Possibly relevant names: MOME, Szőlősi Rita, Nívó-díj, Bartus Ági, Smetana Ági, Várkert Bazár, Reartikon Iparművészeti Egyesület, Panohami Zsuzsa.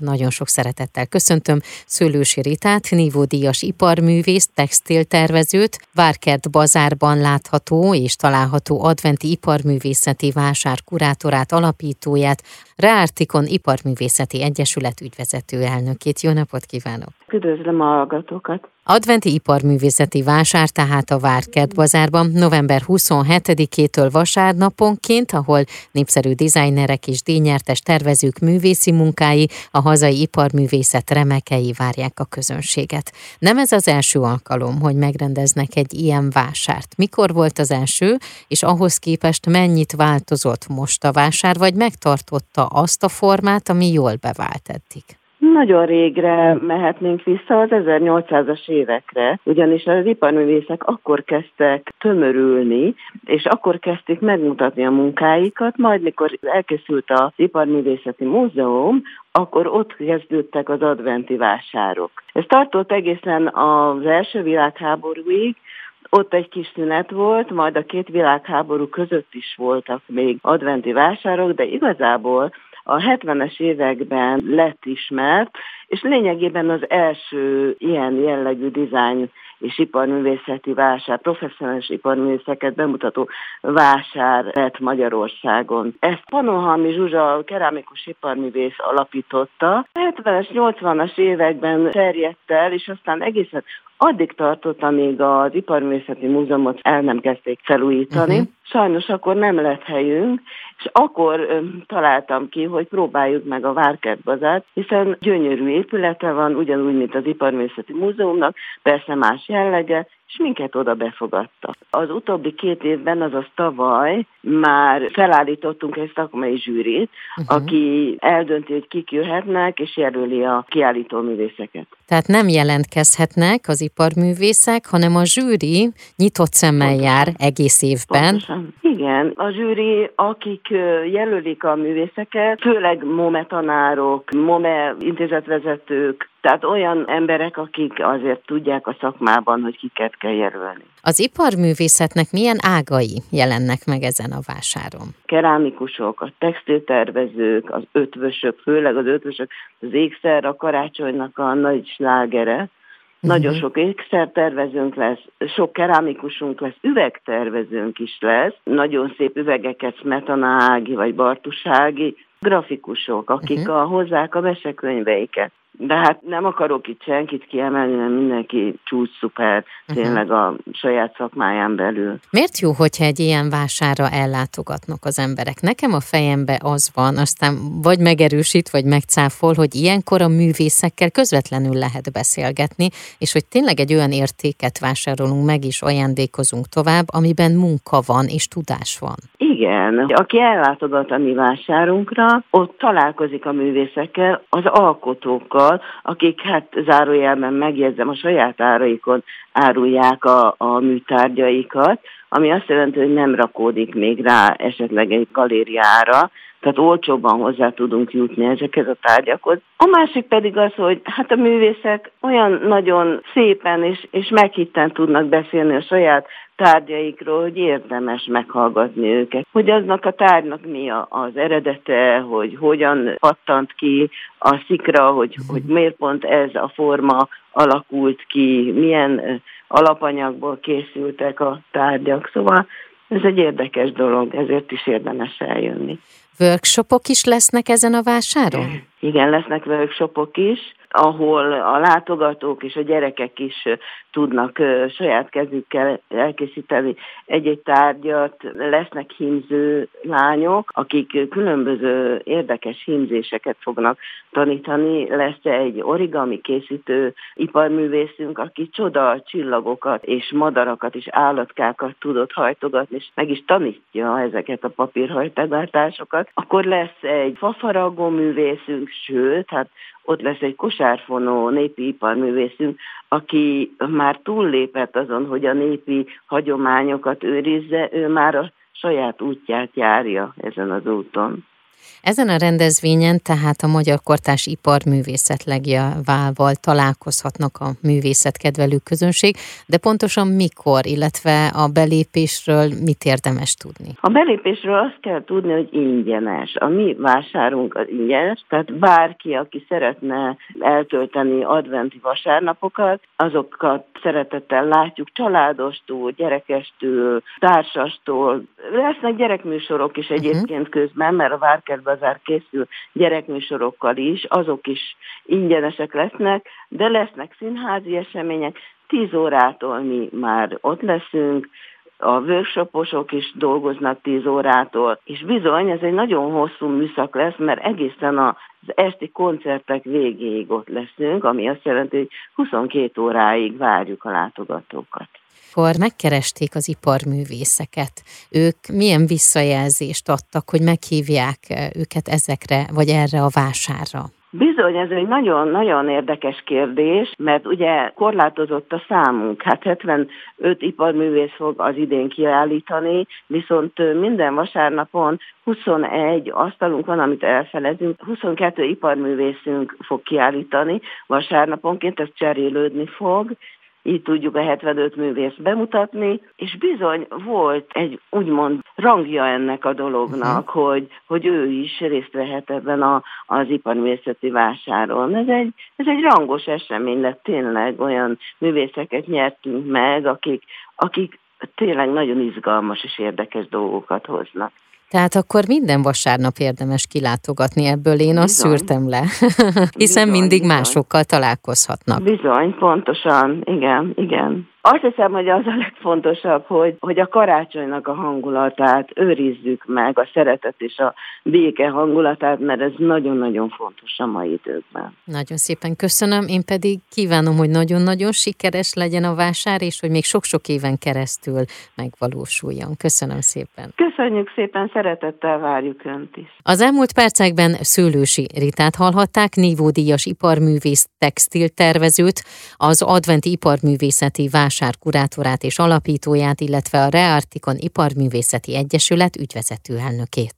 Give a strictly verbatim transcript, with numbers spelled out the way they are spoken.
Nagyon sok szeretettel köszöntöm Szőlősi Ritát, Nívó-díjas iparművészt, textiltervezőt, Várkert Bazárban látható és található adventi iparművészeti vásár kurátorát, alapítóját, Reartikon Iparművészeti Egyesület ügyvezető elnökét. Jó napot kívánok! Üdvözlöm a hallgatókat! Adventi iparművészeti vásár tehát a Várkert Bazárban november huszonhetedikétől vasárnaponként, ahol népszerű dizájnerek és díjnyertes tervezők művészi munkái, a hazai iparművészet remekei várják a közönséget. Nem ez az első alkalom, hogy megrendeznek egy ilyen vásárt. Mikor volt az első, és ahhoz képest mennyit változott most a vásár, vagy megtartotta azt a formát, ami jól bevált eddig? Nagyon régre mehetnénk vissza, az ezernyolcszázas évekre, ugyanis az iparművészek akkor kezdtek tömörülni, és akkor kezdték megmutatni a munkáikat, majd mikor elkészült az Iparművészeti Múzeum, akkor ott kezdődtek az adventi vásárok. Ez tartott egészen az első világháborúig, ott egy kis szünet volt, majd a két világháború között is voltak még adventi vásárok, de igazából a hetvenes években lett ismert, és lényegében az első ilyen jellegű dizájn és iparművészeti vásár, professzionális iparművészeket bemutató vásár lett Magyarországon. Ezt Panohami Zsuzsa, kerámikus iparművész alapította. A hetvenes, nyolcvanas években terjedt el, és aztán egészen addig tartott, amíg az Iparművészeti Múzeumot el nem kezdték felújítani. Uh-huh. Sajnos akkor nem lett helyünk, és akkor öm, találtam ki, hogy próbáljuk meg a Várkert Bazárt, hiszen gyönyörű épülete van, ugyanúgy, mint az Iparművészeti Múzeumnak, persze más jellege, és minket oda befogadtak. Az utóbbi két évben, azaz tavaly már felállítottunk egy szakmai zsűrit, uh-huh. aki eldönti, hogy kik jöhetnek, és jelöli a kiállító művészeket. Tehát nem jelentkezhetnek az iparművészek, hanem a zsűri nyitott szemmel Pontosan. jár egész évben. Pontosan. Igen, a zsűri, akik jelölik a művészeket, főleg MOME tanárok, MOME intézetvezetők, tehát olyan emberek, akik azért tudják a szakmában, hogy kiket kell jelölni. Az iparművészetnek milyen ágai jelennek meg ezen a vásáron? Kerámikusok, a textiltervezők, az ötvösök, főleg az ötvösök, az ékszer a karácsonynak a nagy slágere. Nagyon sok ékszertervezőnk lesz, sok kerámikusunk lesz, üvegtervezőnk is lesz. Nagyon szép üvegeket Smetana Ági vagy Bartus Ági, grafikusok, akik uh-huh. a, hozzák a mesekönyveiket. De hát nem akarok itt senkit kiemelni, mert mindenki csúcs szuper, tényleg a saját szakmáján belül. Miért jó, hogyha egy ilyen vásárra ellátogatnak az emberek? Nekem a fejembe az van, aztán vagy megerősít, vagy megcáfol, hogy ilyenkor a művészekkel közvetlenül lehet beszélgetni, és hogy tényleg egy olyan értéket vásárolunk meg, és ajándékozunk tovább, amiben munka van és tudás van. Igen, aki ellátogat a mi vásárunkra, ott találkozik a művészekkel, az alkotókkal, akik hát zárójelben megjegyzem a saját áraikon árulják a, a műtárgyaikat, ami azt jelenti, hogy nem rakódik még rá esetleg egy galériára, tehát olcsóban hozzá tudunk jutni ezekhez a tárgyakhoz. A másik pedig az, hogy hát a művészek olyan nagyon szépen és, és meghitten tudnak beszélni a saját tárgyaikról, hogy érdemes meghallgatni őket. Hogy aznak a tárgynak mi az eredete, hogy hogyan pattant ki a szikra, hogy, hogy miért pont ez a forma alakult ki, milyen alapanyagból készültek a tárgyak. Szóval ez egy érdekes dolog, ezért is érdemes eljönni. Workshopok is lesznek ezen a vásáron? Igen, lesznek workshopok is, ahol a látogatók és a gyerekek is tudnak saját kezükkel elkészíteni egy-egy tárgyat. Lesznek hímző lányok, akik különböző érdekes hímzéseket fognak tanítani. Lesz egy origami készítő iparművészünk, aki csoda csillagokat és madarakat és állatkákat tudott hajtogatni, és meg is tanítja ezeket a papírhajtogatásokat. Akkor lesz egy fafaragó művészünk, sőt, hát ott lesz egy kosárfonó népi iparművészünk, aki már túllépett azon, hogy a népi hagyományokat őrizze, ő már a saját útját járja ezen az úton. Ezen a rendezvényen tehát a Magyar Kortás Iparművészetlegiával találkozhatnak a művészetkedvelő közönség, de pontosan mikor, illetve a belépésről mit érdemes tudni? A belépésről azt kell tudni, hogy ingyenes. A mi vásárunk az ingyenes, tehát bárki, aki szeretne eltölteni adventi vasárnapokat, azokat szeretettel látjuk családostól, gyerekestől, társastól. Lesznek gyerekműsorok is egyébként közben, mert a Várkert Bazár készül gyerekműsorokkal is, azok is ingyenesek lesznek, de lesznek színházi események, tíz órától mi már ott leszünk, a workshoposok is dolgoznak tíz órától, és bizony ez egy nagyon hosszú műszak lesz, mert egészen az esti koncertek végéig ott leszünk, ami azt jelenti, hogy huszonkét óráig várjuk a látogatókat. Akkor megkeresték az iparművészeket. Ők milyen visszajelzést adtak, hogy meghívják őket ezekre, vagy erre a vásárra? Bizony, ez egy nagyon-nagyon érdekes kérdés, mert ugye korlátozott a számunk. Hát hetvenöt iparművész fog az idén kiállítani, viszont minden vasárnapon huszonegy asztalunk van, amit elfelezünk, huszonkettő iparművészünk fog kiállítani vasárnaponként, ez cserélődni fog. Így tudjuk a hetvenöt művészt bemutatni, és bizony volt egy úgymond rangja ennek a dolognak, uh-huh. hogy, hogy ő is részt vehet ebben a, az iparművészeti vásáron. Ez egy, ez egy rangos esemény lett, tényleg olyan művészeket nyertünk meg, akik, akik tényleg nagyon izgalmas és érdekes dolgokat hoznak. Tehát akkor minden vasárnap érdemes kilátogatni, ebből én azt szűrtem le, hiszen bizony, mindig bizony. Másokkal találkozhatnak. Bizony, pontosan, igen, igen. Azt hiszem, hogy az a legfontosabb, hogy, hogy a karácsonynak a hangulatát őrizzük meg, a szeretet és a béke hangulatát, mert ez nagyon-nagyon fontos a mai időkben. Nagyon szépen köszönöm, én pedig kívánom, hogy nagyon-nagyon sikeres legyen a vásár, és hogy még sok-sok éven keresztül megvalósuljon. Köszönöm szépen. Köszönjük szépen, szeretettel várjuk Önt is. Az elmúlt percekben Szőlősi Ritát hallhatták, Nívó-díjas iparművész textiltervezőt, az adventi iparművészeti vásár kurátorát és alapítóját, illetve a Reartikon Iparművészeti Egyesület ügyvezető elnökét.